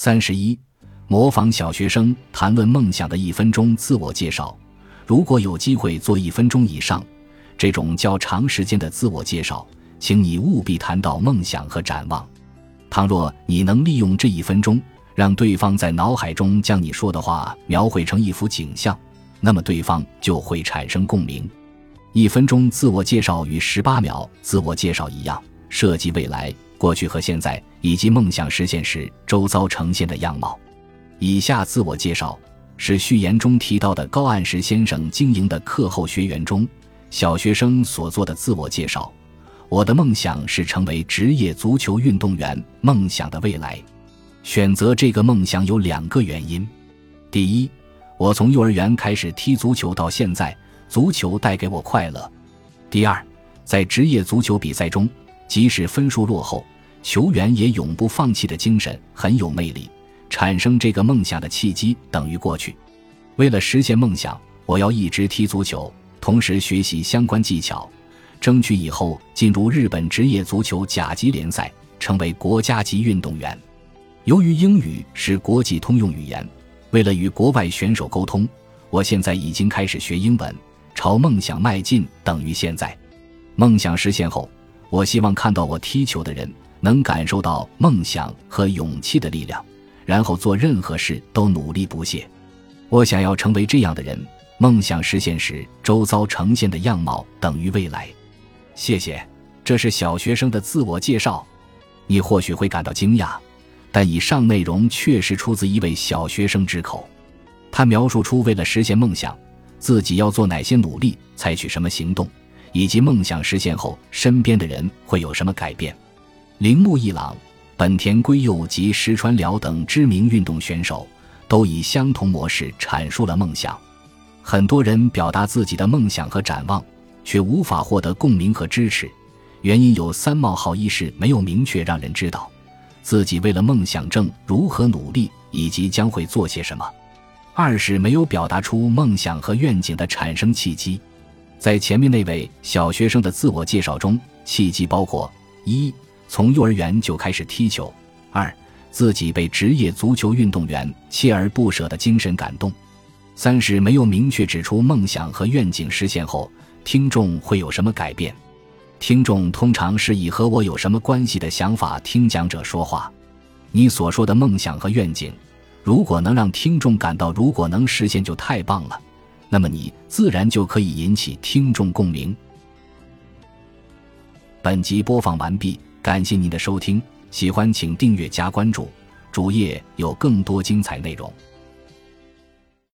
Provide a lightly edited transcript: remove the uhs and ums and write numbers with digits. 31. 模仿小学生谈论梦想的1分钟自我介绍。如果有机会做1分钟以上，这种较长时间的自我介绍，请你务必谈到梦想和展望。倘若你能利用这1分钟，让对方在脑海中将你说的话描绘成一幅景象，那么对方就会产生共鸣。1分钟自我介绍与18秒自我介绍一样，涉及未来、过去和现在，以及梦想实现时周遭呈现的样貌。以下自我介绍是序言中提到的高岸石先生经营的课后学园中小学生所做的自我介绍。我的梦想是成为职业足球运动员，梦想的未来。选择这个梦想有2个原因。第一，我从幼儿园开始踢足球到现在，足球带给我快乐。第二，在职业足球比赛中，即使分数落后，球员也永不放弃的精神很有魅力。产生这个梦想的契机等于过去。为了实现梦想，我要一直踢足球，同时学习相关技巧，争取以后进入日本职业足球甲级联赛，成为国家级运动员。由于英语是国际通用语言，为了与国外选手沟通，我现在已经开始学英文，朝梦想迈进等于现在。梦想实现后，我希望看到我踢球的人能感受到梦想和勇气的力量，然后做任何事都努力不懈。我想要成为这样的人，梦想实现时周遭呈现的样貌等于未来。谢谢，这是小学生的自我介绍。你或许会感到惊讶，但以上内容确实出自一位小学生之口。他描述出为了实现梦想，自己要做哪些努力，采取什么行动，以及梦想实现后身边的人会有什么改变。铃木一朗、本田圭佑及石川辽等知名运动选手都以相同模式阐述了梦想。很多人表达自己的梦想和展望，却无法获得共鸣和支持，原因有3：一是没有明确让人知道自己为了梦想正如何努力以及将会做些什么；二是没有表达出梦想和愿景的产生契机。在前面那位小学生的自我介绍中，契机包括：1、从幼儿园就开始踢球；2、自己被职业足球运动员锲而不舍的精神感动；3是没有明确指出梦想和愿景实现后听众会有什么改变。听众通常是以和我有什么关系的想法听讲者说话。你所说的梦想和愿景，如果能让听众感到如果能实现就太棒了，那么你自然就可以引起听众共鸣。本集播放完毕，感谢您的收听，喜欢请订阅加关注，主页有更多精彩内容。